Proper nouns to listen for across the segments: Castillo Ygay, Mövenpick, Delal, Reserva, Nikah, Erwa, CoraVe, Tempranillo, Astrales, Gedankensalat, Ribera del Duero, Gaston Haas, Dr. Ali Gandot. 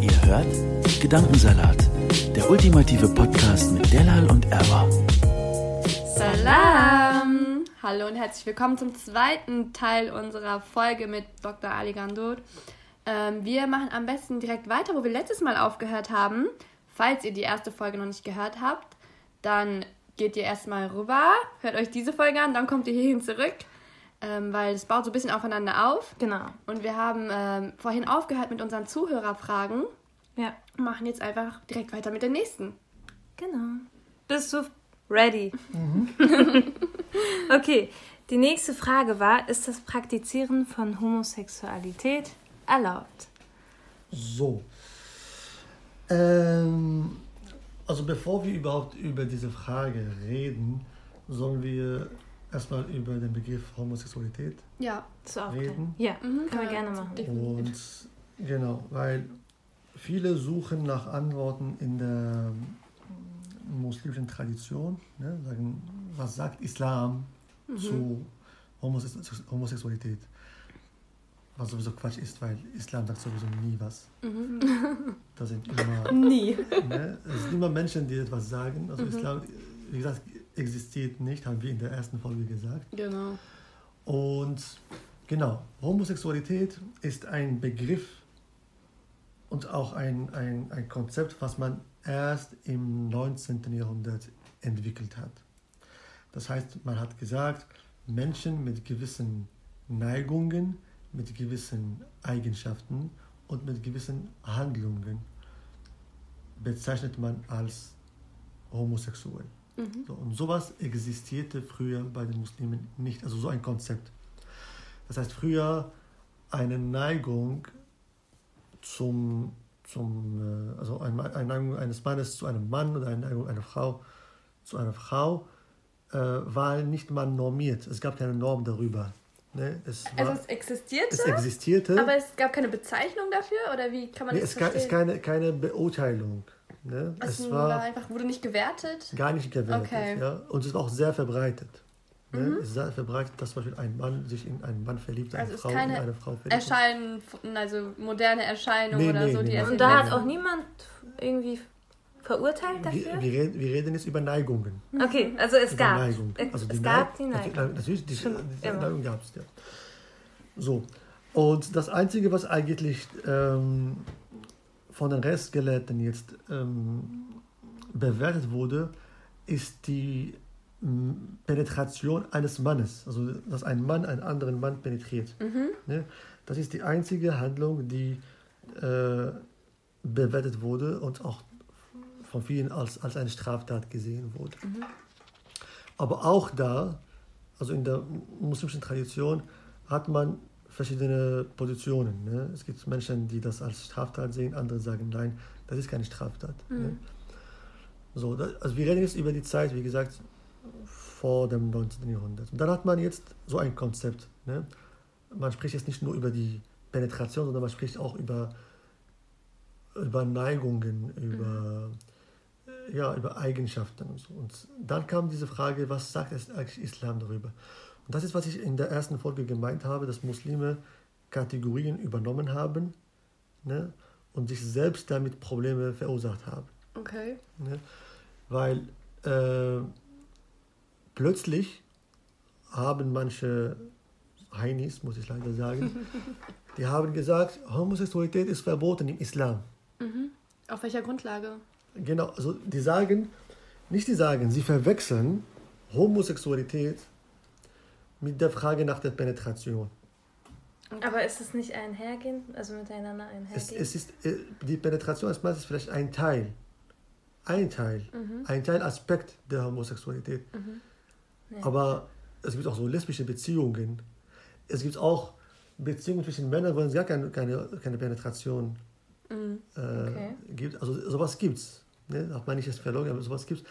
Ihr hört Gedankensalat, der ultimative Podcast mit Delal und Erwa. Salam! Hallo und herzlich willkommen zum zweiten Teil unserer Folge mit Dr. Ali Gandot. Wir machen am besten direkt weiter, wo wir letztes Mal aufgehört haben. Falls ihr die erste Folge noch nicht gehört habt, dann geht ihr erstmal rüber, hört euch diese Folge an, dann kommt ihr hierhin zurück, weil es baut so ein bisschen aufeinander auf. Genau. Und wir haben vorhin aufgehört mit unseren Zuhörerfragen. Ja. Und machen jetzt einfach direkt weiter mit der nächsten. Genau. Bist du ready? Mhm. Okay, die nächste Frage war, ist das Praktizieren von Homosexualität erlaubt? So. Also bevor wir überhaupt über diese Frage reden, sollen wir erstmal über den Begriff Homosexualität reden. Ja, können wir gerne machen. Und genau, weil viele suchen nach Antworten in der muslimischen Tradition, ne? Sagen, was sagt Islam zu Homosexualität? Was sowieso Quatsch ist, weil Islam sagt sowieso nie was. Mhm. Das sind immer... Nie. Ne, es sind immer Menschen, die etwas sagen. Also Islam, wie gesagt, existiert nicht, haben wir in der ersten Folge gesagt. Genau. Und genau, Homosexualität ist ein Begriff und auch ein Konzept, was man erst im 19. Jahrhundert entwickelt hat. Das heißt, man hat gesagt, Menschen mit gewissen Neigungen, mit gewissen Eigenschaften und mit gewissen Handlungen bezeichnet man als homosexuell. Mhm. So, und sowas existierte früher bei den Muslimen nicht, also so ein Konzept. Das heißt, früher eine Neigung also eine Neigung eines Mannes zu einem Mann oder eine Neigung einer Frau zu einer Frau war nicht mal normiert. Es gab keine Norm darüber. Ne, es existierte, aber es gab keine Bezeichnung dafür, oder wie kann man das verstehen? Es gab keine Beurteilung. Ne? Also wurde nicht gewertet? Gar nicht gewertet, okay. Ja. Und es war auch sehr verbreitet. Ne? Es ist sehr verbreitet, dass zum Beispiel ein Mann sich in einen Mann verliebt, eine Frau verliebt. Moderne Erscheinung oder so. Und da hat auch niemand irgendwie verurteilt dafür? Wir reden jetzt über Neigungen. Okay, also es gab die Neigung. Natürlich, die Neigung gab es, ja. So, und das Einzige, was eigentlich von den Rechtsgelehrten jetzt bewertet wurde, ist die Penetration eines Mannes. Also, dass ein Mann einen anderen Mann penetriert. Mhm. Ne? Das ist die einzige Handlung, die bewertet wurde und auch von vielen als eine Straftat gesehen wurde. Mhm. Aber auch da, also in der muslimischen Tradition, hat man verschiedene Positionen. Ne? Es gibt Menschen, die das als Straftat sehen, andere sagen, nein, das ist keine Straftat. Mhm. Ne? So, also wir reden jetzt über die Zeit, wie gesagt, vor dem 19. Jahrhundert. Und dann hat man jetzt so ein Konzept. Ne? Man spricht jetzt nicht nur über die Penetration, sondern man spricht auch über Neigungen, über Eigenschaften und so. Und dann kam diese Frage, was sagt eigentlich Islam darüber? Und das ist, was ich in der ersten Folge gemeint habe, dass Muslime Kategorien übernommen haben, ne, und sich selbst damit Probleme verursacht haben. Okay. Ne, weil plötzlich haben manche Heinis, muss ich leider sagen, die haben gesagt, Homosexualität ist verboten im Islam. Mhm. Auf welcher Grundlage? Genau, also sie verwechseln Homosexualität mit der Frage nach der Penetration. Aber ist es nicht einhergehend, also miteinander einhergehend? Die Penetration ist meistens vielleicht ein Teil ein Teil, ein Teilaspekt der Homosexualität. Ja. Aber es gibt auch so lesbische Beziehungen. Es gibt auch Beziehungen zwischen Männern, wo es gar keine Penetration gibt. Also sowas gibt's. Ne? Auch meine ich es verloren, aber sowas gibt's.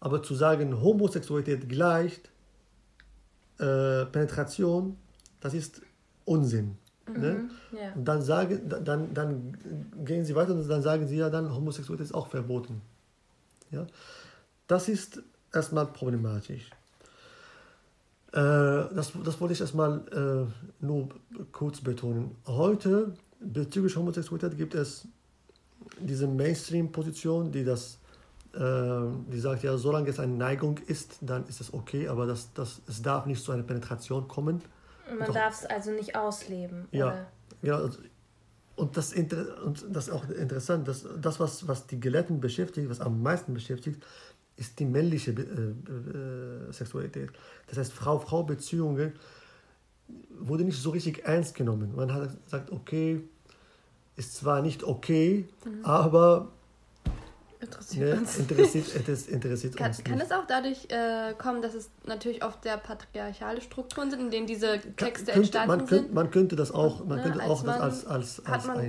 Aber zu sagen, Homosexualität gleicht Penetration, das ist Unsinn. Ne? Yeah. Und dann, dann gehen sie weiter und dann sagen sie, ja, dann Homosexualität ist auch verboten. Ja? Das ist erstmal problematisch. Das wollte ich erstmal nur kurz betonen. Heute bezüglich Homosexualität gibt es diese Mainstream-Position, die sagt, ja, solange es eine Neigung ist, dann ist es okay, aber es darf nicht zu einer Penetration kommen. Man darf es also nicht ausleben. Ja, oder? Ja. Und das ist auch interessant, dass das, was die Gelehrten beschäftigt, was am meisten beschäftigt, ist die männliche Sexualität. Das heißt, Frau-Frau-Beziehungen wurde nicht so richtig ernst genommen. Man hat gesagt, okay, ist zwar nicht okay, aber interessiert uns nicht. Kann es auch dadurch kommen, dass es natürlich oft sehr patriarchale Strukturen sind, in denen diese Texte entstanden sind? Man könnte das auch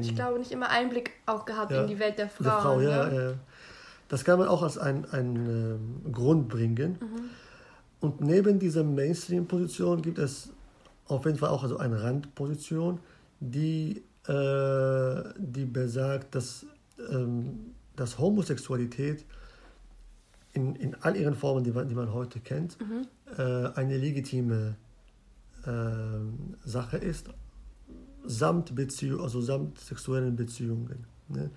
ich glaube, nicht immer Einblick auch gehabt in die Welt der Frauen. Das kann man auch als einen Grund bringen. Und neben dieser Mainstream-Position gibt es auf jeden Fall auch also eine Randposition, die besagt, dass Homosexualität in all ihren Formen, die man heute kennt, eine legitime Sache ist, samt sexuellen Beziehungen. Ne?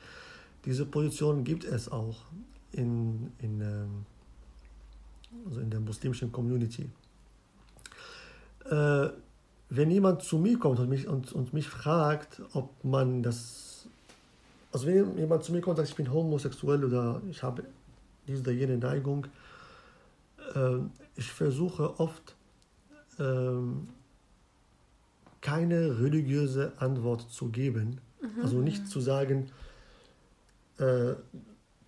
Diese Position gibt es auch in der muslimischen Community. Wenn jemand zu mir kommt und mich fragt, ob man das... Also wenn jemand zu mir kommt und sagt, ich bin homosexuell oder ich habe diese oder jene Neigung, ich versuche oft keine religiöse Antwort zu geben. Also nicht zu sagen...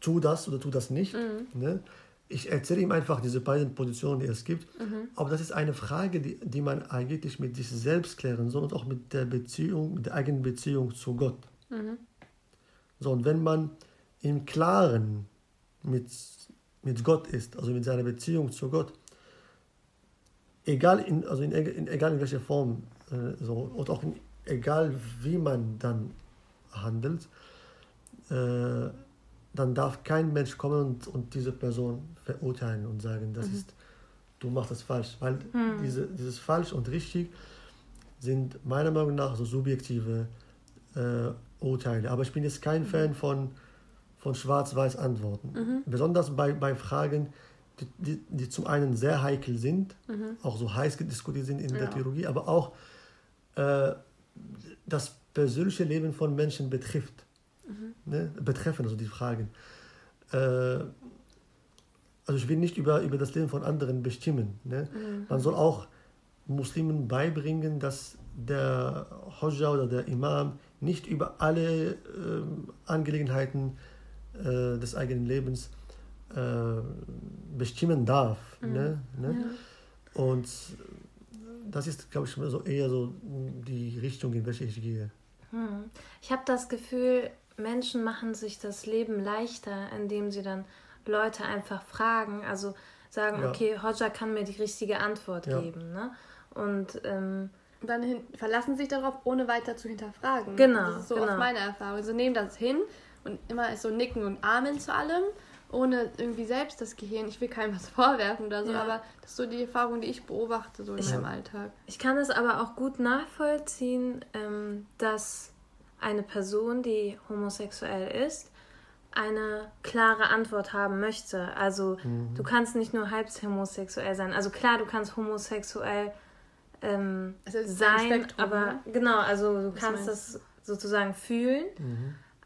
tu das oder tu das nicht. Ne? Ich erzähle ihm einfach diese beiden Positionen, die es gibt. Aber das ist eine Frage, die man eigentlich mit sich selbst klären soll und auch mit der eigenen Beziehung zu Gott. So, und wenn man im Klaren mit Gott ist, also mit seiner Beziehung zu Gott, egal in welcher Form, und auch egal wie man dann handelt, dann darf kein Mensch kommen und diese Person verurteilen und sagen, das ist, du machst das falsch. Weil dieses falsch und richtig sind meiner Meinung nach so subjektive Urteile. Aber ich bin jetzt kein Fan von schwarz-weiß Antworten. Besonders bei Fragen, die zum einen sehr heikel sind, auch so heiß diskutiert sind in der Theologie, aber auch das persönliche Leben von Menschen betrifft. Ne, betreffen, also die Fragen. Also ich will nicht über das Leben von anderen bestimmen. Ne? Man soll auch Muslimen beibringen, dass der Hodja oder der Imam nicht über alle Angelegenheiten des eigenen Lebens bestimmen darf. Ne? Ja. Und das ist, glaube ich, eher die Richtung, in welche ich gehe. Ich habe das Gefühl, Menschen machen sich das Leben leichter, indem sie dann Leute einfach fragen, also sagen, okay, Hodja kann mir die richtige Antwort geben. Ne? Und dann verlassen sie sich darauf, ohne weiter zu hinterfragen. Genau. Das ist so oft meine Erfahrung. Sie nehmen das hin und immer ist so Nicken und Amen zu allem, ohne irgendwie selbst das Gehirn. Ich will keinem was vorwerfen oder so, aber das ist so die Erfahrung, die ich beobachte so in meinem Alltag. Ich kann es aber auch gut nachvollziehen, dass eine Person, die homosexuell ist, eine klare Antwort haben möchte. Also du kannst nicht nur halb homosexuell sein. Also klar, du kannst homosexuell sein, Spektrum, aber genau, also du kannst das sozusagen fühlen,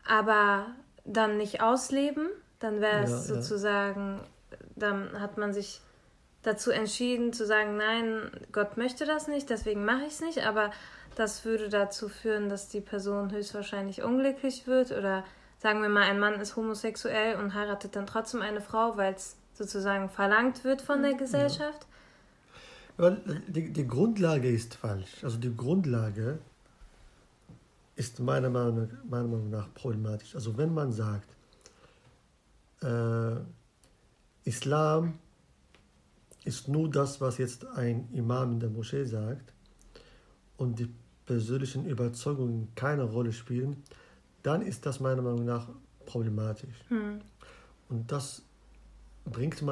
aber dann nicht ausleben. Dann wäre es sozusagen, dann hat man sich dazu entschieden zu sagen, nein, Gott möchte das nicht, deswegen mache ich es nicht, aber das würde dazu führen, dass die Person höchstwahrscheinlich unglücklich wird oder sagen wir mal, ein Mann ist homosexuell und heiratet dann trotzdem eine Frau, weil es sozusagen verlangt wird von der Gesellschaft? Ja. Aber die Grundlage ist falsch. Also die Grundlage ist meiner Meinung nach problematisch. Also wenn man sagt, Islam ist nur das, was jetzt ein Imam in der Moschee sagt und die persönlichen Überzeugungen keine Rolle spielen, dann ist das meiner Meinung nach problematisch. Und das bringt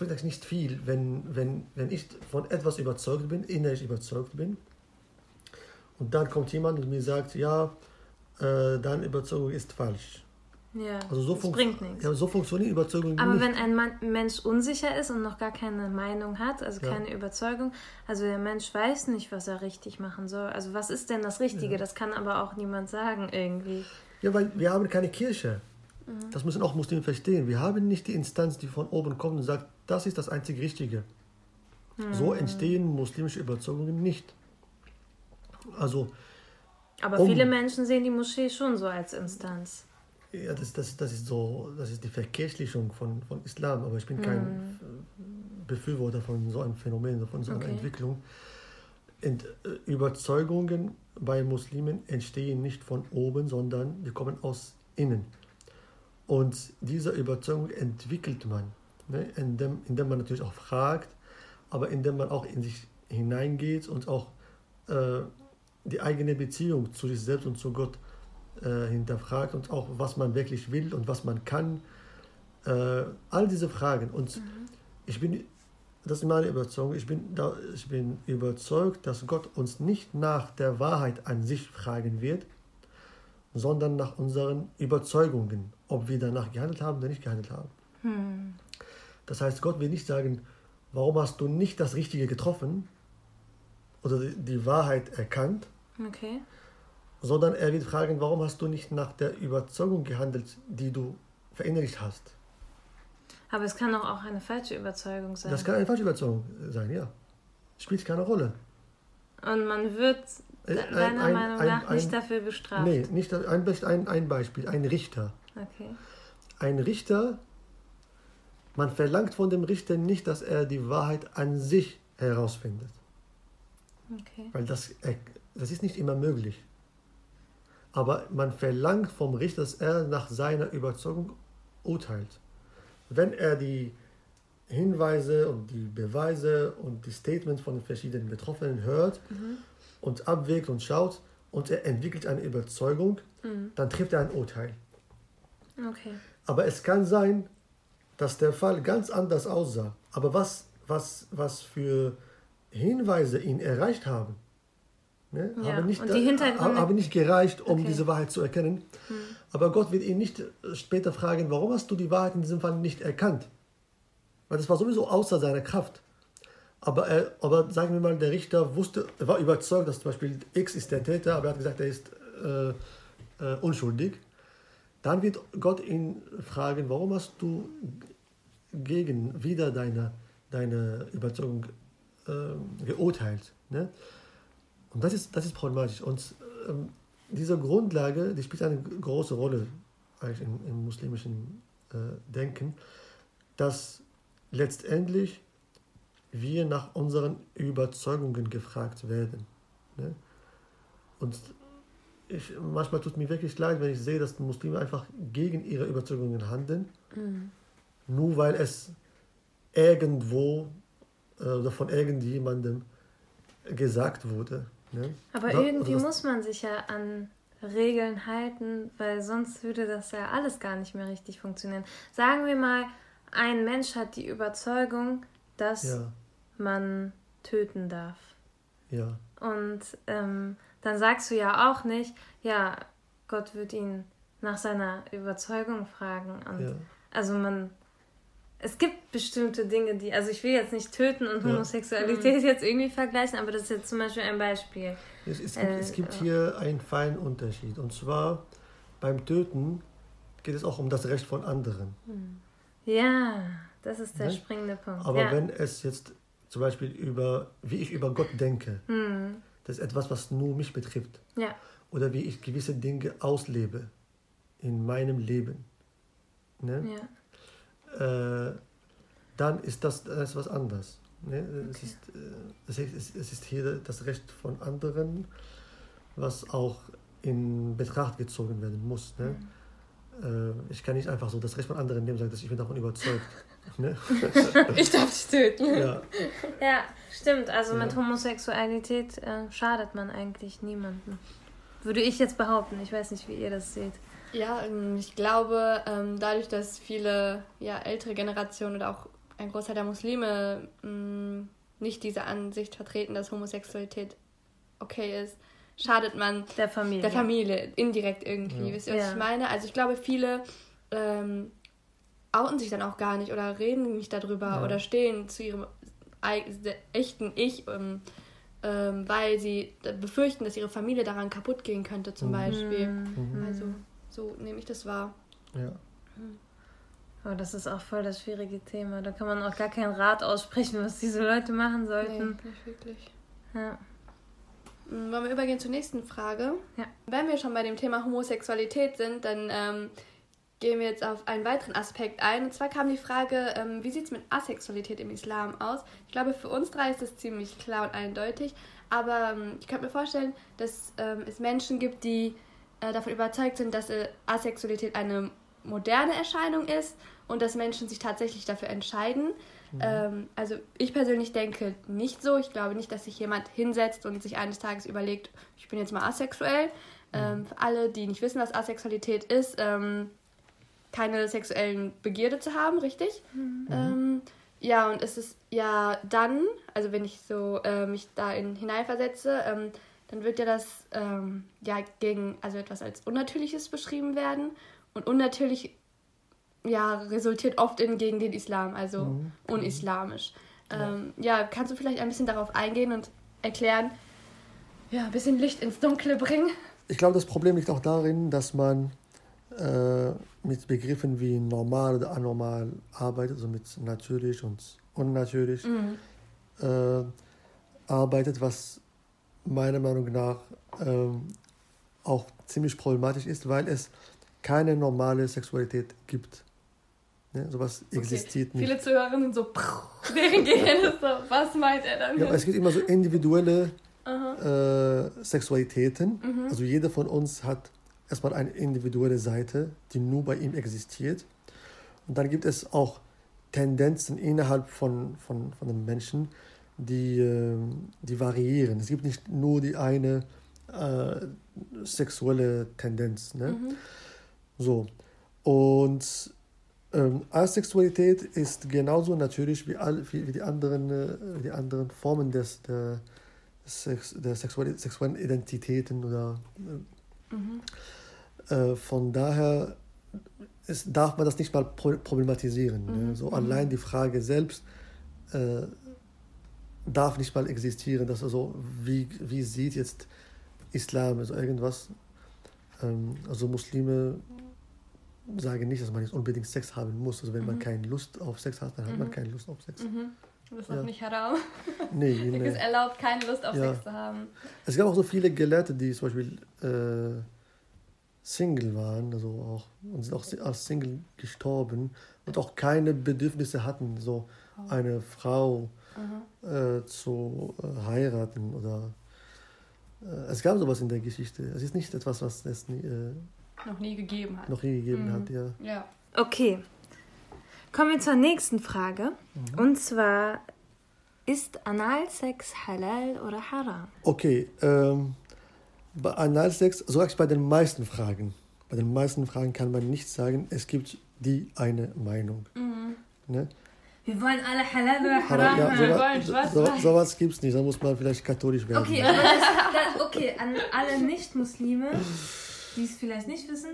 eigentlich nicht viel, wenn ich von etwas überzeugt bin, innerlich überzeugt bin, und dann kommt jemand und mir sagt, ja, deine Überzeugung ist falsch. Ja, also das bringt nichts. Ja, so funktioniert Überzeugung aber nicht. Wenn ein Mensch unsicher ist und noch gar keine Meinung hat, also keine Überzeugung, also der Mensch weiß nicht, was er richtig machen soll. Also was ist denn das Richtige? Ja. Das kann aber auch niemand sagen irgendwie. Ja, weil wir haben keine Kirche. Mhm. Das müssen auch Muslime verstehen. Wir haben nicht die Instanz, die von oben kommt und sagt, das ist das einzig Richtige. Mhm. So entstehen muslimische Überzeugungen nicht. Also... Aber viele Menschen sehen die Moschee schon so als Instanz. Ja, das ist die Verkirchlichung von Islam. Aber ich bin kein Befürworter von so einem Phänomen, von so einer Entwicklung. Und Überzeugungen bei Muslimen entstehen nicht von oben, sondern die kommen aus innen. Und diese Überzeugung entwickelt man, ne? indem man natürlich auch fragt, aber indem man auch in sich hineingeht und auch... die eigene Beziehung zu sich selbst und zu Gott hinterfragt und auch, was man wirklich will und was man kann. All diese Fragen. Und das ist meine Überzeugung, ich bin überzeugt, dass Gott uns nicht nach der Wahrheit an sich fragen wird, sondern nach unseren Überzeugungen, ob wir danach gehandelt haben oder nicht gehandelt haben. Das heißt, Gott will nicht sagen, warum hast du nicht das Richtige getroffen, oder die Wahrheit erkannt, sondern er wird fragen, warum hast du nicht nach der Überzeugung gehandelt, die du verinnerlicht hast. Aber es kann auch eine falsche Überzeugung sein. Das kann eine falsche Überzeugung sein, ja. Spielt keine Rolle. Und man wird deiner Meinung nach nicht dafür bestraft. Nee, nicht ein Beispiel, ein Richter. Ein Richter, man verlangt von dem Richter nicht, dass er die Wahrheit an sich herausfindet. Weil das ist nicht immer möglich. Aber man verlangt vom Richter, dass er nach seiner Überzeugung urteilt. Wenn er die Hinweise und die Beweise und die Statements von den verschiedenen Betroffenen hört und abwägt und schaut und er entwickelt eine Überzeugung, dann trifft er ein Urteil. Aber es kann sein, dass der Fall ganz anders aussah. Aber was für Hinweise ihn erreicht haben, ne? Ja, haben nicht gereicht, um diese Wahrheit zu erkennen. Aber Gott wird ihn nicht später fragen, warum hast du die Wahrheit in diesem Fall nicht erkannt? Weil das war sowieso außer seiner Kraft. Aber sagen wir mal, der Richter war überzeugt, dass zum Beispiel X ist der Täter, aber er hat gesagt, er ist unschuldig. Dann wird Gott ihn fragen, warum hast du wieder deine Überzeugung geurteilt. Ne? Und das ist problematisch. Und diese Grundlage, die spielt eine große Rolle eigentlich im muslimischen Denken, dass letztendlich wir nach unseren Überzeugungen gefragt werden. Ne? Und manchmal tut mir wirklich leid, wenn ich sehe, dass Muslime einfach gegen ihre Überzeugungen handeln, nur weil es irgendwo oder von irgendjemandem gesagt wurde. Ne? Aber irgendwie muss man sich ja an Regeln halten, weil sonst würde das ja alles gar nicht mehr richtig funktionieren. Sagen wir mal, ein Mensch hat die Überzeugung, dass man töten darf. Ja. Und dann sagst du ja auch nicht, ja, Gott wird ihn nach seiner Überzeugung fragen. Und also es gibt bestimmte Dinge, die... Also ich will jetzt nicht töten und Homosexualität jetzt irgendwie vergleichen, aber das ist jetzt zum Beispiel ein Beispiel. Es gibt hier einen feinen Unterschied. Und zwar beim Töten geht es auch um das Recht von anderen. Ja, das ist der springende Punkt. Aber wenn es jetzt zum Beispiel wie ich über Gott denke, das ist etwas, was nur mich betrifft. Ja. oder wie ich gewisse Dinge auslebe in meinem Leben, ne? Ja. Dann ist das was anderes. Ne? Okay. Es ist hier das Recht von anderen, was auch in Betracht gezogen werden muss. Ne? Mhm. Ich kann nicht einfach so das Recht von anderen nehmen und sagen, dass ich bin davon überzeugt. Ne? Ich darf dich töten. Ja, ja, stimmt. Also mit Homosexualität schadet man eigentlich niemandem. Würde ich jetzt behaupten. Ich weiß nicht, wie ihr das seht. Ja, ich glaube, dadurch, dass viele ältere Generationen oder auch ein Großteil der Muslime nicht diese Ansicht vertreten, dass Homosexualität okay ist, schadet man der Familie indirekt irgendwie. Ja. Wisst ihr, was ich meine? Also ich glaube, viele outen sich dann auch gar nicht oder reden nicht darüber oder stehen zu ihrem echten Ich, weil sie befürchten, dass ihre Familie daran kaputt gehen könnte zum Beispiel. Mhm. Also so nehme ich das wahr. Ja. Aber das ist auch voll das schwierige Thema. Da kann man auch gar keinen Rat aussprechen, was diese Leute machen sollten. Nee, nicht wirklich. Ja. Wollen wir übergehen zur nächsten Frage? Ja. Wenn wir schon bei dem Thema Homosexualität sind, dann gehen wir jetzt auf einen weiteren Aspekt ein. Und zwar kam die Frage, wie sieht es mit Asexualität im Islam aus? Ich glaube, für uns drei ist das ziemlich klar und eindeutig. Aber ich könnte mir vorstellen, dass es Menschen gibt, die davon überzeugt sind, dass Asexualität eine moderne Erscheinung ist und dass Menschen sich tatsächlich dafür entscheiden. Ja. Also ich persönlich denke nicht so. Ich glaube nicht, dass sich jemand hinsetzt und sich eines Tages überlegt, ich bin jetzt mal asexuell. Ja. Für alle, die nicht wissen, was Asexualität ist, keine sexuellen Begierde zu haben, richtig? Mhm. Und es ist ja dann, also wenn ich so mich da hineinversetze, dann wird ja das gegen etwas als Unnatürliches beschrieben werden. Und unnatürlich resultiert oft gegen den Islam, also unislamisch. Kannst du vielleicht ein bisschen darauf eingehen und erklären, ein bisschen Licht ins Dunkle bringen? Ich glaube, das Problem liegt auch darin, dass man mit Begriffen wie normal oder anormal arbeitet, also mit natürlich und unnatürlich arbeitet, was meiner Meinung nach auch ziemlich problematisch ist, weil es keine normale Sexualität gibt. Ne? Sowas existiert nicht. Viele Zuhörerinnen sind so, deren Gehirn ist so, was meint er damit? Ja, aber es gibt immer so individuelle Sexualitäten. Mhm. Also jeder von uns hat erstmal eine individuelle Seite, die nur bei ihm existiert. Und dann gibt es auch Tendenzen innerhalb von den Menschen, die variieren. Es gibt nicht nur die eine sexuelle Tendenz. Ne? Mhm. So, und Asexualität ist genauso natürlich wie die anderen Formen der sexuellen Identitäten oder von daher darf man das nicht mal problematisieren. Ne? So allein die Frage selbst darf nicht mal existieren, dass also wie sieht jetzt Islam, also irgendwas, also Muslime sagen nicht, dass man jetzt unbedingt Sex haben muss. Also wenn man keine Lust auf Sex hat, dann hat man keine Lust auf Sex. Mhm. Das ist auch nicht haram. Nee. Es ist erlaubt, keine Lust auf Sex zu haben. Es gab auch so viele Gelehrte, die zum Beispiel Single waren, also auch, und sind auch als Single gestorben und auch keine Bedürfnisse hatten, so eine Frau zu heiraten oder es gab sowas in der Geschichte. Es ist nicht etwas, was es noch nie gegeben hat. Ja. Okay. Kommen wir zur nächsten Frage. Mhm. Und zwar, ist Analsex halal oder haram? Okay. Bei Analsex, sogar bei den meisten Fragen. Bei den meisten Fragen kann man nicht sagen, es gibt die eine Meinung. Mhm. Ne? Wir wollen alle halal oder haram. Ja, sowas gibt es nicht. Da muss man vielleicht katholisch werden. Okay, aber an alle Nicht-Muslime, die es vielleicht nicht wissen,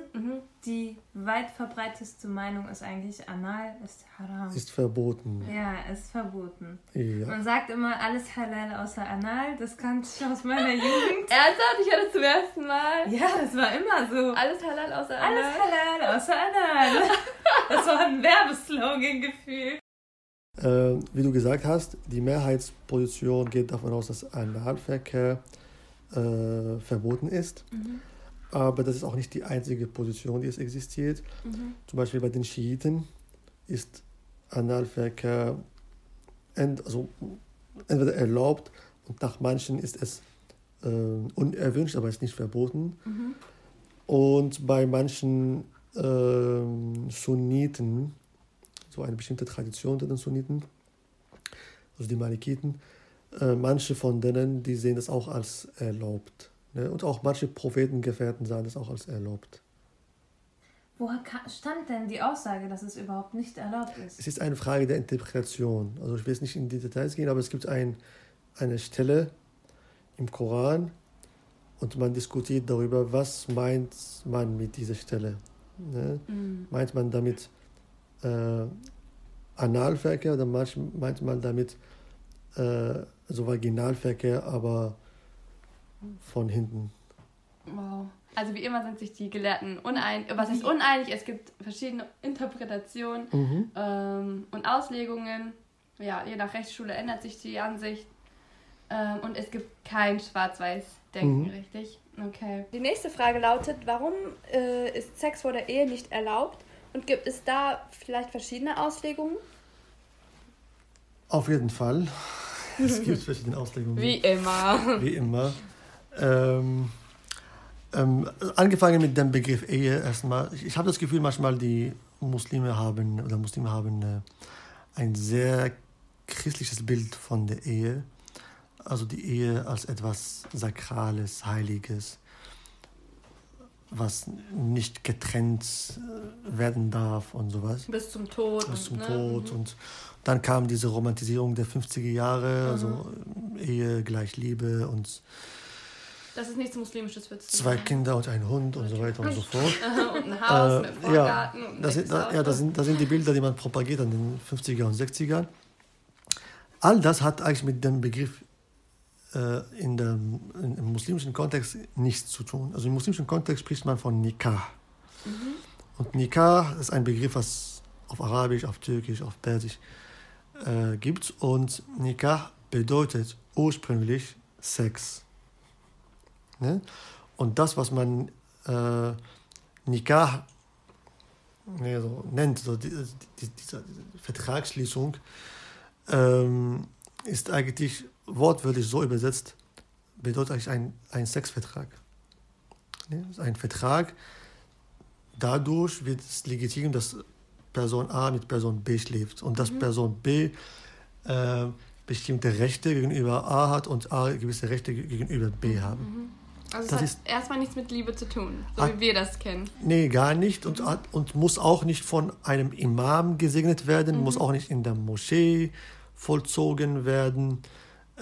die weit verbreitetste Meinung ist eigentlich, Anal ist haram. Ist verboten. Ja, ist verboten. Ja. Man sagt immer, alles halal außer Anal. Das kannte ich aus meiner Jugend. Ernsthaft? Ich hatte das zum ersten Mal. Ja, das war immer so. Alles halal außer Anal. Alles halal außer Anal. Das war ein Werbeslogan-Gefühl. Wie du gesagt hast, die Mehrheitsposition geht davon aus, dass Analverkehr verboten ist. Mhm. Aber das ist auch nicht die einzige Position, die es existiert. Mhm. Zum Beispiel bei den Schiiten ist Analverkehr entweder erlaubt und nach manchen ist es unerwünscht, aber es ist nicht verboten. Mhm. Und bei manchen Sunniten, so eine bestimmte Tradition der Sunniten, also die Malikiten, manche von denen, die sehen das auch als erlaubt. Ne? Und auch manche Prophetengefährten sahen das auch als erlaubt. Woher stammt denn die Aussage, dass es überhaupt nicht erlaubt ist? Es ist eine Frage der Interpretation. Also ich will jetzt nicht in die Details gehen, aber es gibt eine Stelle im Koran und man diskutiert darüber, was meint man mit dieser Stelle. Ne? Mhm. Meint man damit Analverkehr oder meint man damit so Vaginalverkehr, aber von hinten. Wow. Also wie immer sind sich die Gelehrten uneinig. Was heißt uneinig? Es gibt verschiedene Interpretationen und Auslegungen. Ja, je nach Rechtsschule ändert sich die Ansicht. Und es gibt kein Schwarz-Weiß-Denken, richtig? Okay. Die nächste Frage lautet, warum ist Sex vor der Ehe nicht erlaubt? Und gibt es da vielleicht verschiedene Auslegungen? Auf jeden Fall. Es gibt verschiedene Auslegungen. Wie immer. Angefangen mit dem Begriff Ehe erstmal. Ich habe das Gefühl, manchmal die Muslime haben ein sehr christliches Bild von der Ehe. Also die Ehe als etwas Sakrales, Heiliges, was nicht getrennt werden darf und sowas. Bis zum Tod. Und dann kam diese Romantisierung der 50er Jahre, also Ehe gleich Liebe und das ist nichts Muslimisches für zwei Kinder und ein Hund und so weiter und so fort. Und ein Haus mit Vorgarten. Das sind die Bilder, die man propagiert an den 50er und 60ern. All das hat eigentlich mit dem Begriff im muslimischen Kontext nichts zu tun. Also im muslimischen Kontext spricht man von Nikah. Mhm. Und Nikah ist ein Begriff, was auf Arabisch, auf Türkisch, auf Persisch gibt. Und Nikah bedeutet ursprünglich Sex. Ne? Und das, was man Nikah nennt, so diese Vertragsschließung, ist eigentlich wortwörtlich so übersetzt, bedeutet eigentlich ein Sexvertrag. Ne? Das ist ein Vertrag, dadurch wird es legitim, dass Person A mit Person B schläft und dass Person B bestimmte Rechte gegenüber A hat und A gewisse Rechte gegenüber B haben. Also das hat erstmal nichts mit Liebe zu tun, wie wir das kennen. Nee, gar nicht. Und muss auch nicht von einem Imam gesegnet werden, muss auch nicht in der Moschee vollzogen werden.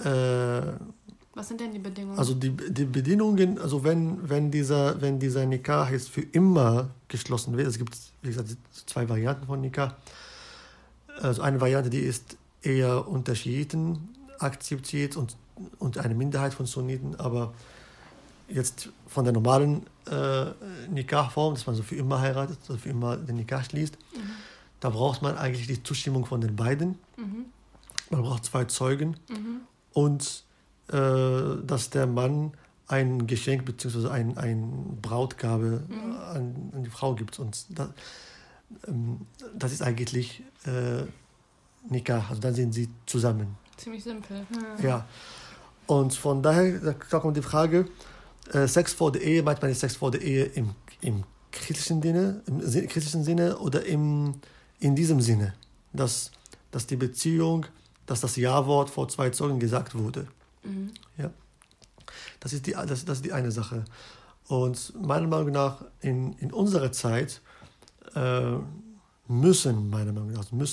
Was sind denn die Bedingungen? Also die Bedingungen, also wenn dieser Nikah jetzt für immer geschlossen wird, es gibt, wie gesagt, zwei Varianten von Nikah. Also eine Variante, die ist eher unter Schiiten akzeptiert und eine Minderheit von Sunniten, aber jetzt von der normalen Nikah-Form, dass man so für immer heiratet, so für immer den Nikah schließt, da braucht man eigentlich die Zustimmung von den beiden. Mhm. Man braucht zwei Zeugen und dass der Mann ein Geschenk bzw. ein Brautgabe an die Frau gibt. Und das ist eigentlich Nikah, also dann sind sie zusammen. Ziemlich simpel. Ja. Und von daher, da kommt die Frage, Sex vor der Ehe, meint man Sex vor der Ehe im christlichen Sinne oder in diesem Sinne, dass die Beziehung, dass das Ja-Wort vor zwei Zeugen gesagt wurde. Mhm. Ja. Das ist die eine Sache. Und meiner Meinung nach in unserer Zeit müssen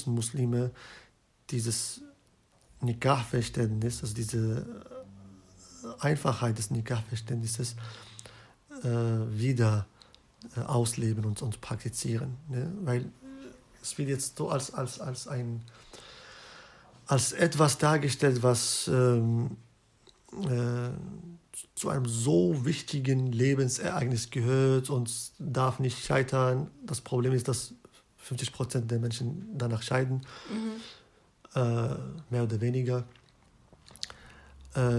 Muslime dieses Nikah-Verständnis, also diese Einfachheit des Nikah-Verständnisses wieder ausleben und praktizieren. Ne? Weil es wird jetzt so als etwas dargestellt, was zu einem so wichtigen Lebensereignis gehört und darf nicht scheitern. Das Problem ist, dass 50% der Menschen danach scheiden, mehr oder weniger.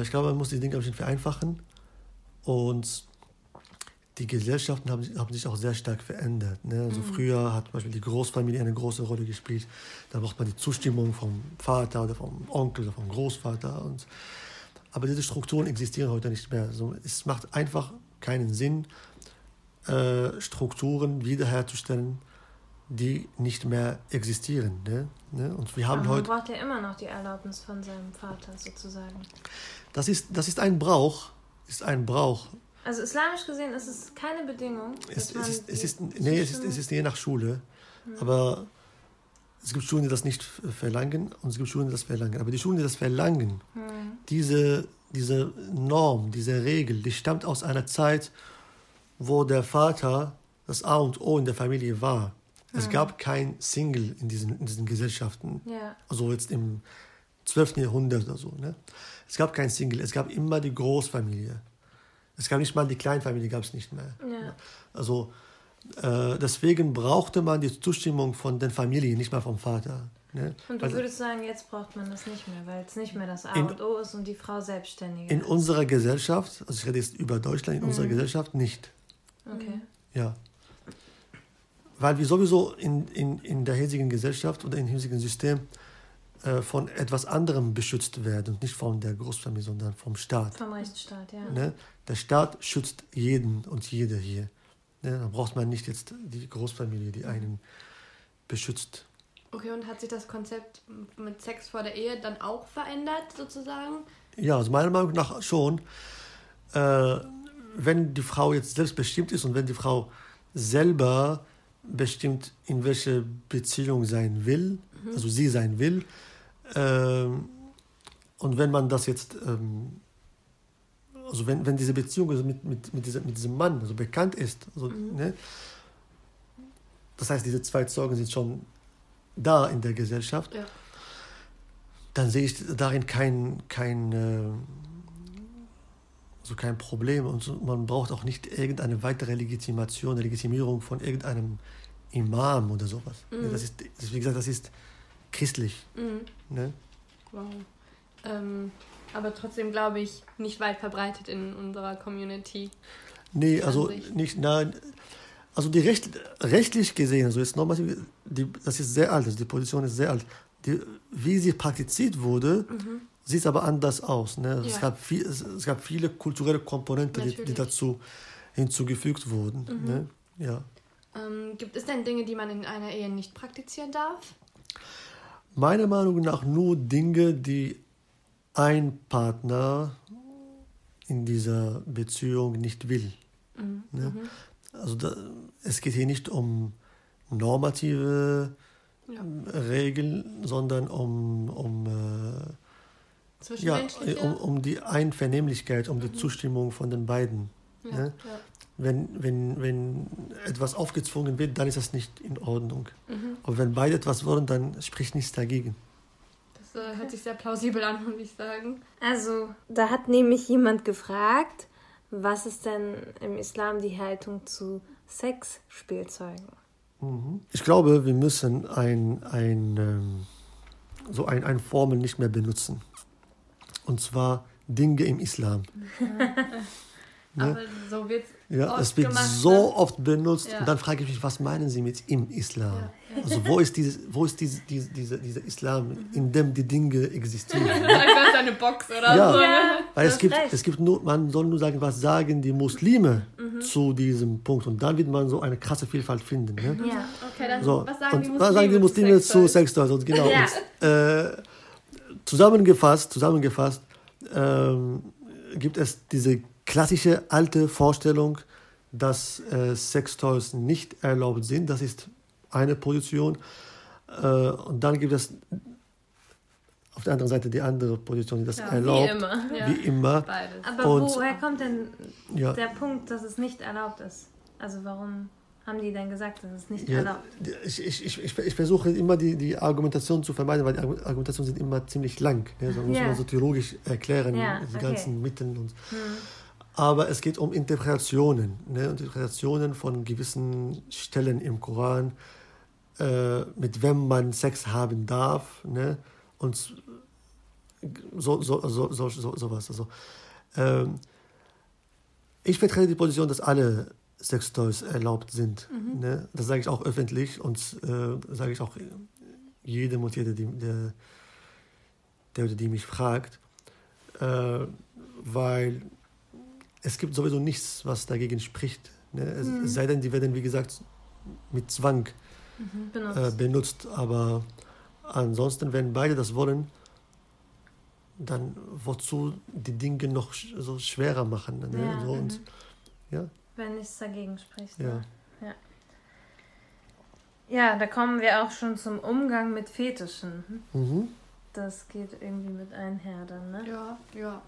Ich glaube, man muss die Dinge ein bisschen vereinfachen. Und die Gesellschaften haben sich auch sehr stark verändert. Ne? Also früher hat zum Beispiel die Großfamilie eine große Rolle gespielt. Da braucht man die Zustimmung vom Vater oder vom Onkel oder vom Großvater. Aber diese Strukturen existieren heute nicht mehr. Also es macht einfach keinen Sinn, Strukturen wiederherzustellen, die nicht mehr existieren. Ne? Und wir haben heute, man braucht ja immer noch die Erlaubnis von seinem Vater sozusagen. Das ist ein Brauch. Also islamisch gesehen ist es keine Bedingung. Es ist je nach Schule. Aber es gibt Schulen, die das nicht verlangen, und es gibt Schulen, die das verlangen. Aber die Schulen, die das verlangen, diese Norm, diese Regel, die stammt aus einer Zeit, wo der Vater das A und O in der Familie war. Es gab kein Single in diesen Gesellschaften. Yeah. Also jetzt im 12. Jahrhundert oder so. Ne? Es gab kein Single, es gab immer die Großfamilie. Es gab nicht mal die Kleinfamilie, gab es nicht mehr. Yeah. Also deswegen brauchte man die Zustimmung von den Familien, nicht mal vom Vater. Ne? Und du würdest sagen, jetzt braucht man das nicht mehr, weil es nicht mehr das A und O ist und die Frau selbstständig ist. In unserer Gesellschaft, also ich rede jetzt über Deutschland, in unserer Gesellschaft nicht. Okay. Ja. Weil wir sowieso in der hiesigen Gesellschaft oder im hiesigen System von etwas anderem beschützt werden. Und nicht von der Großfamilie, sondern vom Staat. Vom Rechtsstaat, ja. Ne? Der Staat schützt jeden und jede hier. Ne? Da braucht man nicht jetzt die Großfamilie, die einen beschützt. Okay, und hat sich das Konzept mit Sex vor der Ehe dann auch verändert, sozusagen? Ja, also meiner Meinung nach schon. Wenn die Frau jetzt selbstbestimmt ist und wenn die Frau selber bestimmt, in welche Beziehung sein will, also sie sein will. Und wenn man das jetzt, also wenn diese Beziehung also mit diesem Mann also bekannt ist, also, ne, das heißt, diese zwei Zeugen sind schon da in der Gesellschaft, ja, dann sehe ich darin kein Problem, und man braucht auch nicht irgendeine weitere Legitimierung von irgendeinem Imam oder sowas. Mhm. Das ist, wie gesagt, das ist christlich. Mhm. Ne? Wow. Aber trotzdem, glaube ich, nicht weit verbreitet in unserer Community. Nee, also nicht, nein. Also die rechtlich gesehen, also jetzt normativ, das ist sehr alt, also die Position ist sehr alt. Wie sie praktiziert wurde, sieht aber anders aus. Ne? Ja. Es gab viele kulturelle Komponenten, die dazu hinzugefügt wurden. Mhm. Ne? Ja. Gibt es denn Dinge, die man in einer Ehe nicht praktizieren darf? Meiner Meinung nach nur Dinge, die ein Partner in dieser Beziehung nicht will. Mhm. Ne? Also es geht hier nicht um normative Regeln, sondern um die Einvernehmlichkeit, um die Zustimmung von den beiden. Ja, ne? Ja. Wenn etwas aufgezwungen wird, dann ist das nicht in Ordnung. Mhm. Aber wenn beide etwas wollen, dann spricht nichts dagegen. Das hört sich sehr plausibel an, muss ich sagen. Also, da hat nämlich jemand gefragt, was ist denn im Islam die Haltung zu Sexspielzeugen? Mhm. Ich glaube, wir müssen eine Formel nicht mehr benutzen. Und zwar Dinge im Islam. Ne? Aber so wird es oft es wird gemacht, so oft benutzt. Ja. Und dann frage ich mich, was meinen Sie mit im Islam? Ja. Also wo ist dieser Islam, in dem die Dinge existieren? Einfach eine Box oder so. Ja. Weil man soll nur sagen, was sagen die Muslime zu diesem Punkt. Und dann wird man so eine krasse Vielfalt finden. Ne? Ja. Okay, dann so. Was sagen die Muslime zu Sextoys? Und genau. Ja. Und, Zusammengefasst, gibt es diese klassische alte Vorstellung, dass Sextoys nicht erlaubt sind. Das ist eine Position. Und dann gibt es auf der anderen Seite die andere Position, die das erlaubt. Wie immer. Aber woher kommt denn der Punkt, dass es nicht erlaubt ist? Also warum haben die dann gesagt, das ist nicht erlaubt? Ich versuche immer die Argumentation zu vermeiden, weil die Argumentationen sind immer ziemlich lang. Ne? So muss man so theologisch erklären, die ganzen Mitteln. Aber es geht um Interpretationen. Ne? Und Interpretationen von gewissen Stellen im Koran, mit wem man Sex haben darf. Ne? Und sowas. Also, Ich vertrete die Position, dass alle Sextoys erlaubt sind. Mhm. Ne? Das sage ich auch öffentlich und sage ich auch jedem und jeder, der oder die mich fragt. Weil es gibt sowieso nichts, was dagegen spricht. Ne? Es sei denn, die werden, wie gesagt, mit Zwang benutzt. Aber ansonsten, wenn beide das wollen, dann wozu die Dinge noch so schwerer machen. Ne? Ja, so und, ja? Wenn nichts dagegen spricht. Ja. Ne? Ja, da kommen wir auch schon zum Umgang mit Fetischen. Mhm. Das geht irgendwie mit einher dann, ne? Ja.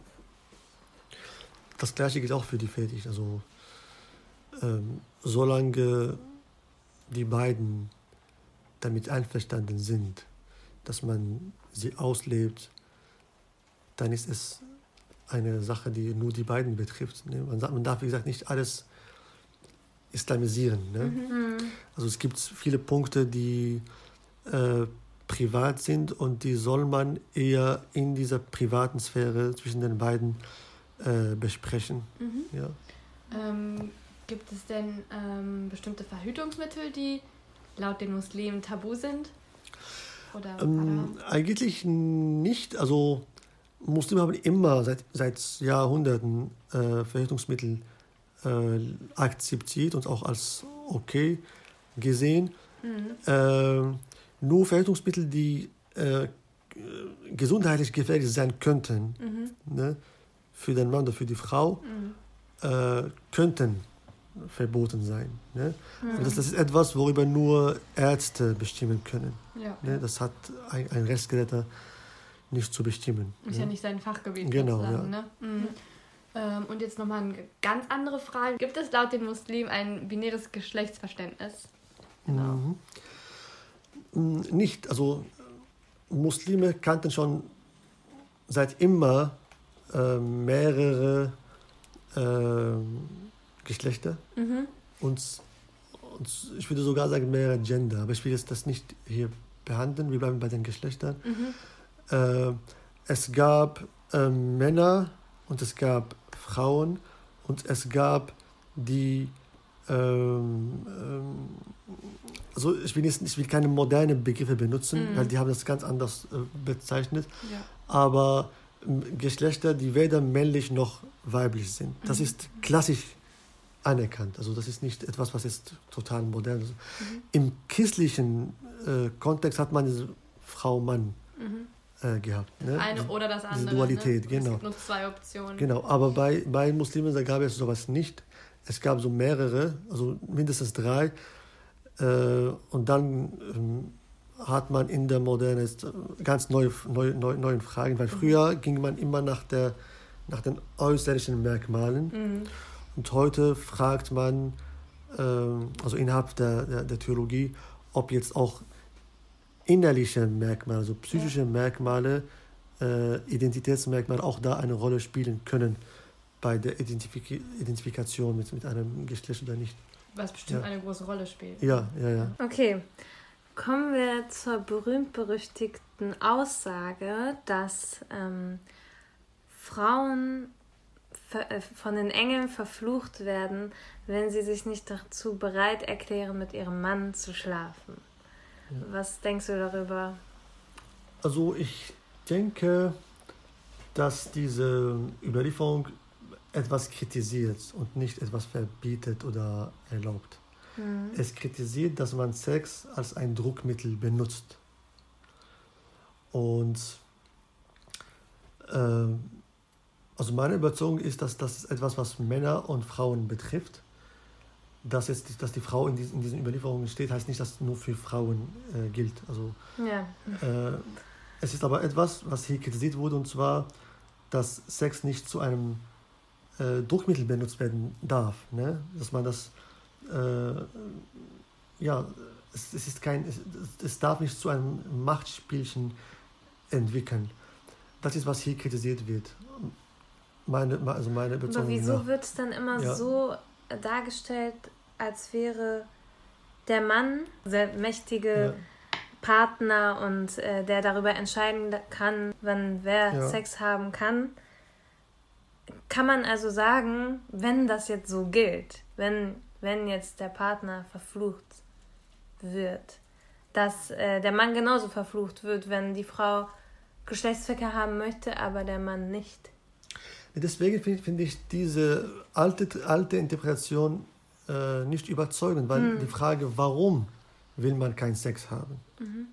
Das Gleiche gilt auch für die Fetisch. Also, solange die beiden damit einverstanden sind, dass man sie auslebt, dann ist es eine Sache, die nur die beiden betrifft. Ne? Man darf, wie gesagt, nicht alles islamisieren. Ne? Mhm. Also es gibt viele Punkte, die privat sind und die soll man eher in dieser privaten Sphäre zwischen den beiden besprechen. Mhm. Ja. Gibt es denn bestimmte Verhütungsmittel, die laut den Muslimen tabu sind? Oder? Eigentlich nicht. Also Muslime haben immer seit Jahrhunderten Verhütungsmittel akzeptiert und auch als okay gesehen. Nur Verhütungsmittel, die gesundheitlich gefährlich sein könnten, ne, für den Mann oder für die Frau, könnten verboten sein. Ne? Mhm. Das ist etwas, worüber nur Ärzte bestimmen können. Ja. Ne? Das hat ein Rechtsgelehrter nicht zu bestimmen. Ist ja nicht sein Fachgebiet. Genau, ja. Ne? Mhm. Und jetzt nochmal eine ganz andere Frage. Gibt es laut den Muslimen ein binäres Geschlechtsverständnis? Genau. Mhm. Nicht. Also Muslime kannten schon seit immer mehrere Geschlechter und ich würde sogar sagen mehrere Gender. Aber ich will jetzt das nicht hier behandeln. Wir bleiben bei den Geschlechtern. Mhm. Es gab Männer und es gab Frauen und es gab die, also ich will keine modernen Begriffe benutzen, weil die haben das ganz anders bezeichnet, aber Geschlechter, die weder männlich noch weiblich sind. Das ist klassisch anerkannt, also das ist nicht etwas, was ist total modern ist. Mhm. Im christlichen Kontext hat man diese Frau, Mann, gehabt. Ne? Eine oder das andere. Diese Dualität, ne? Genau. Es gibt nur zwei Optionen. Genau, aber bei Muslimen da gab es sowas nicht. Es gab so mehrere, also mindestens drei. Und dann hat man in der Moderne ganz neue Fragen, weil früher ging man immer nach den äußerlichen Merkmalen. Und heute fragt man, also innerhalb der Theologie, ob jetzt auch innerliche Merkmale, also psychische Merkmale, Identitätsmerkmale auch da eine Rolle spielen können bei der Identifikation mit einem Geschlecht oder nicht. Was bestimmt eine große Rolle spielt. Ja. Okay, kommen wir zur berühmt-berüchtigten Aussage, dass Frauen von den Engeln verflucht werden, wenn sie sich nicht dazu bereit erklären, mit ihrem Mann zu schlafen. Was denkst du darüber? Also ich denke, dass diese Überlieferung etwas kritisiert und nicht etwas verbietet oder erlaubt. Es kritisiert, dass man Sex als ein Druckmittel benutzt. Und also meine Überzeugung ist, dass das etwas, was Männer und Frauen betrifft. Dass die Frau in diesen Überlieferungen steht, heißt nicht, dass es nur für Frauen gilt. Also, es ist aber etwas, was hier kritisiert wurde, und zwar, dass Sex nicht zu einem Druckmittel benutzt werden darf. Ne? Dass man das, es darf nicht zu einem Machtspielchen entwickeln. Das ist, was hier kritisiert wird. Meine Beziehung. Aber wieso wird es dann immer so dargestellt, als wäre der Mann der mächtige Partner und der darüber entscheiden kann, wann wer Sex haben kann, kann man also sagen, wenn das jetzt so gilt, wenn jetzt der Partner verflucht wird, dass der Mann genauso verflucht wird, wenn die Frau Geschlechtsverkehr haben möchte, aber der Mann nicht. Deswegen finde ich diese alte Interpretation nicht überzeugend, weil die Frage, warum will man keinen Sex haben? Mhm.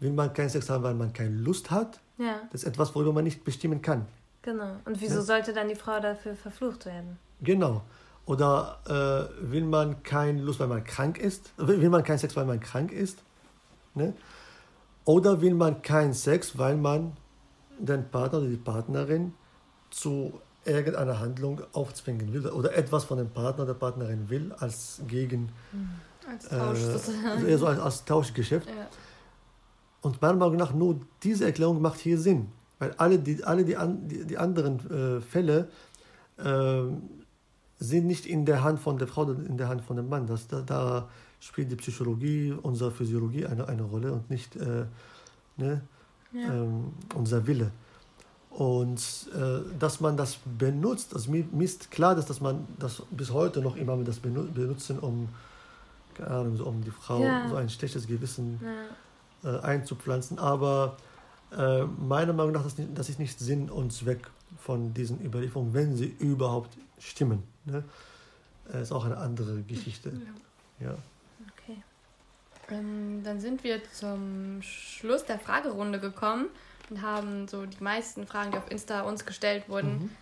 Will man keinen Sex haben, weil man keine Lust hat? Ja. Das ist etwas, worüber man nicht bestimmen kann. Genau. Und wieso sollte dann die Frau dafür verflucht werden? Genau. Oder will man keine Lust, weil man krank ist? Will man keinen Sex, weil man krank ist? Ne? Oder will man keinen Sex, weil man den Partner oder die Partnerin zu irgendeiner Handlung aufzwingen will oder etwas von dem Partner oder Partnerin will als als Tauschgeschäft. Ja. Und meiner Meinung nach nur diese Erklärung macht hier Sinn, weil alle die anderen Fälle sind nicht in der Hand von der Frau oder in der Hand von dem Mann. Da spielt die Psychologie, unsere Physiologie eine Rolle und nicht unser Wille. Und dass man das benutzt, also mir ist klar, dass man das bis heute noch immer das benutzen, um, keine Ahnung, so um die Frau so ein schlechtes Gewissen einzupflanzen. Aber meiner Meinung nach, das ist nicht Sinn und Zweck von diesen Überlieferungen, wenn sie überhaupt stimmen. Ne? Das ist auch eine andere Geschichte. Ja. Okay. Dann sind wir zum Schluss der Fragerunde gekommen. Haben so die meisten Fragen, die auf Insta uns gestellt wurden,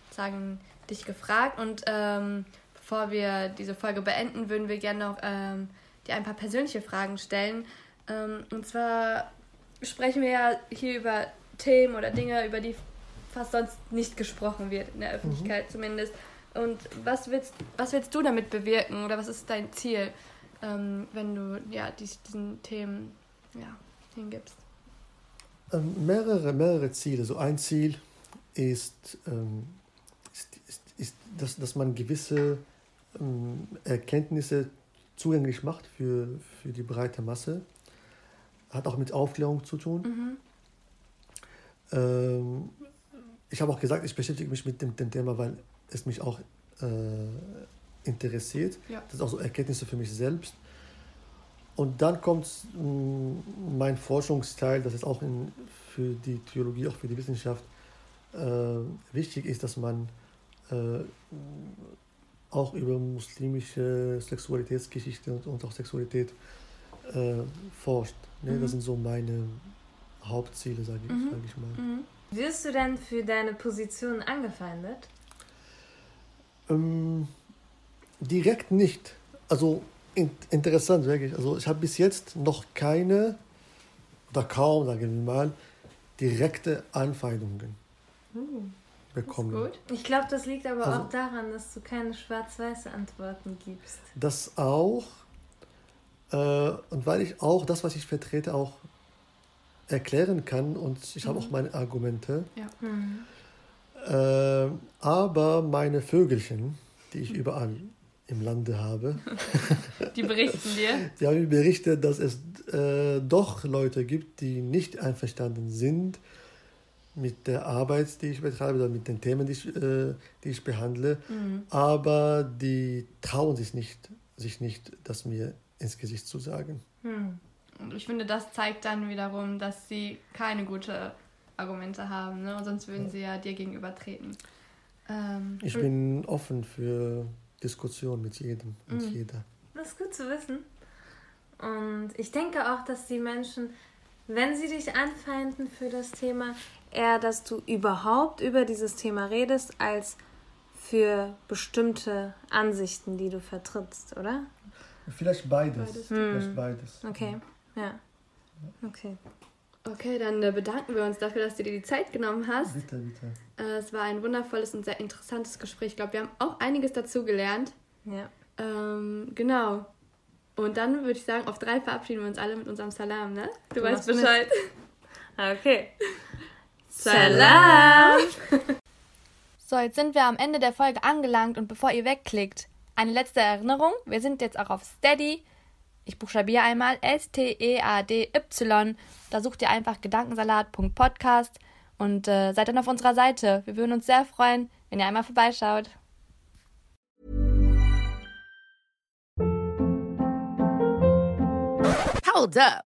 dich gefragt. Und bevor wir diese Folge beenden, würden wir gerne noch dir ein paar persönliche Fragen stellen. Und zwar sprechen wir ja hier über Themen oder Dinge, über die fast sonst nicht gesprochen wird, in der Öffentlichkeit zumindest. Und was willst du damit bewirken oder was ist dein Ziel, wenn du diesen Themen hingibst? Mehrere Ziele. So ein Ziel ist dass man gewisse Erkenntnisse zugänglich macht für die breite Masse. Hat auch mit Aufklärung zu tun. Ich habe auch gesagt, ich beschäftige mich mit dem Thema, weil es mich auch interessiert. Ja. Das sind auch so Erkenntnisse für mich selbst. Und dann kommt mein Forschungsteil, das ist auch für die Theologie, auch für die Wissenschaft wichtig ist, dass man auch über muslimische Sexualitätsgeschichte und auch Sexualität forscht. Ne? Das sind so meine Hauptziele, sag ich mal. Wirst du denn für deine Position angefeindet? Direkt nicht. Also interessant, wirklich. Also ich habe bis jetzt noch keine, oder kaum, sagen wir mal, direkte Anfeindungen bekommen. Gut. Ich glaube, das liegt aber auch daran, dass du keine schwarz-weiße Antworten gibst. Das auch. Und weil ich auch das, was ich vertrete, auch erklären kann und ich habe auch meine Argumente. Ja. Aber meine Vögelchen, die ich überall im Lande habe. Die berichten dir? Die haben mir berichtet, dass es doch Leute gibt, die nicht einverstanden sind mit der Arbeit, die ich betreibe, oder mit den Themen, die ich behandle, aber die trauen sich nicht, das mir ins Gesicht zu sagen. Und ich finde, das zeigt dann wiederum, dass sie keine guten Argumente haben, ne? Und sonst würden sie ja dir gegenüber treten. Ich bin offen für Diskussion mit jedem und jeder. Das ist gut zu wissen. Und ich denke auch, dass die Menschen, wenn sie dich anfeinden für das Thema, eher, dass du überhaupt über dieses Thema redest, als für bestimmte Ansichten, die du vertrittst, oder? Vielleicht beides. Okay, ja. Okay, dann bedanken wir uns dafür, dass du dir die Zeit genommen hast. Bitte. Es war ein wundervolles und sehr interessantes Gespräch. Ich glaube, wir haben auch einiges dazu gelernt. Ja. Genau. Und dann würde ich sagen, auf 3 verabschieden wir uns alle mit unserem Salam, ne? Du weißt Bescheid. Okay. Salam! So, jetzt sind wir am Ende der Folge angelangt und bevor ihr wegklickt, eine letzte Erinnerung. Wir sind jetzt auch auf Steady. Ich buchstabiere einmal STEADY. Da sucht ihr einfach gedankensalat.podcast und seid dann auf unserer Seite. Wir würden uns sehr freuen, wenn ihr einmal vorbeischaut. Hold up.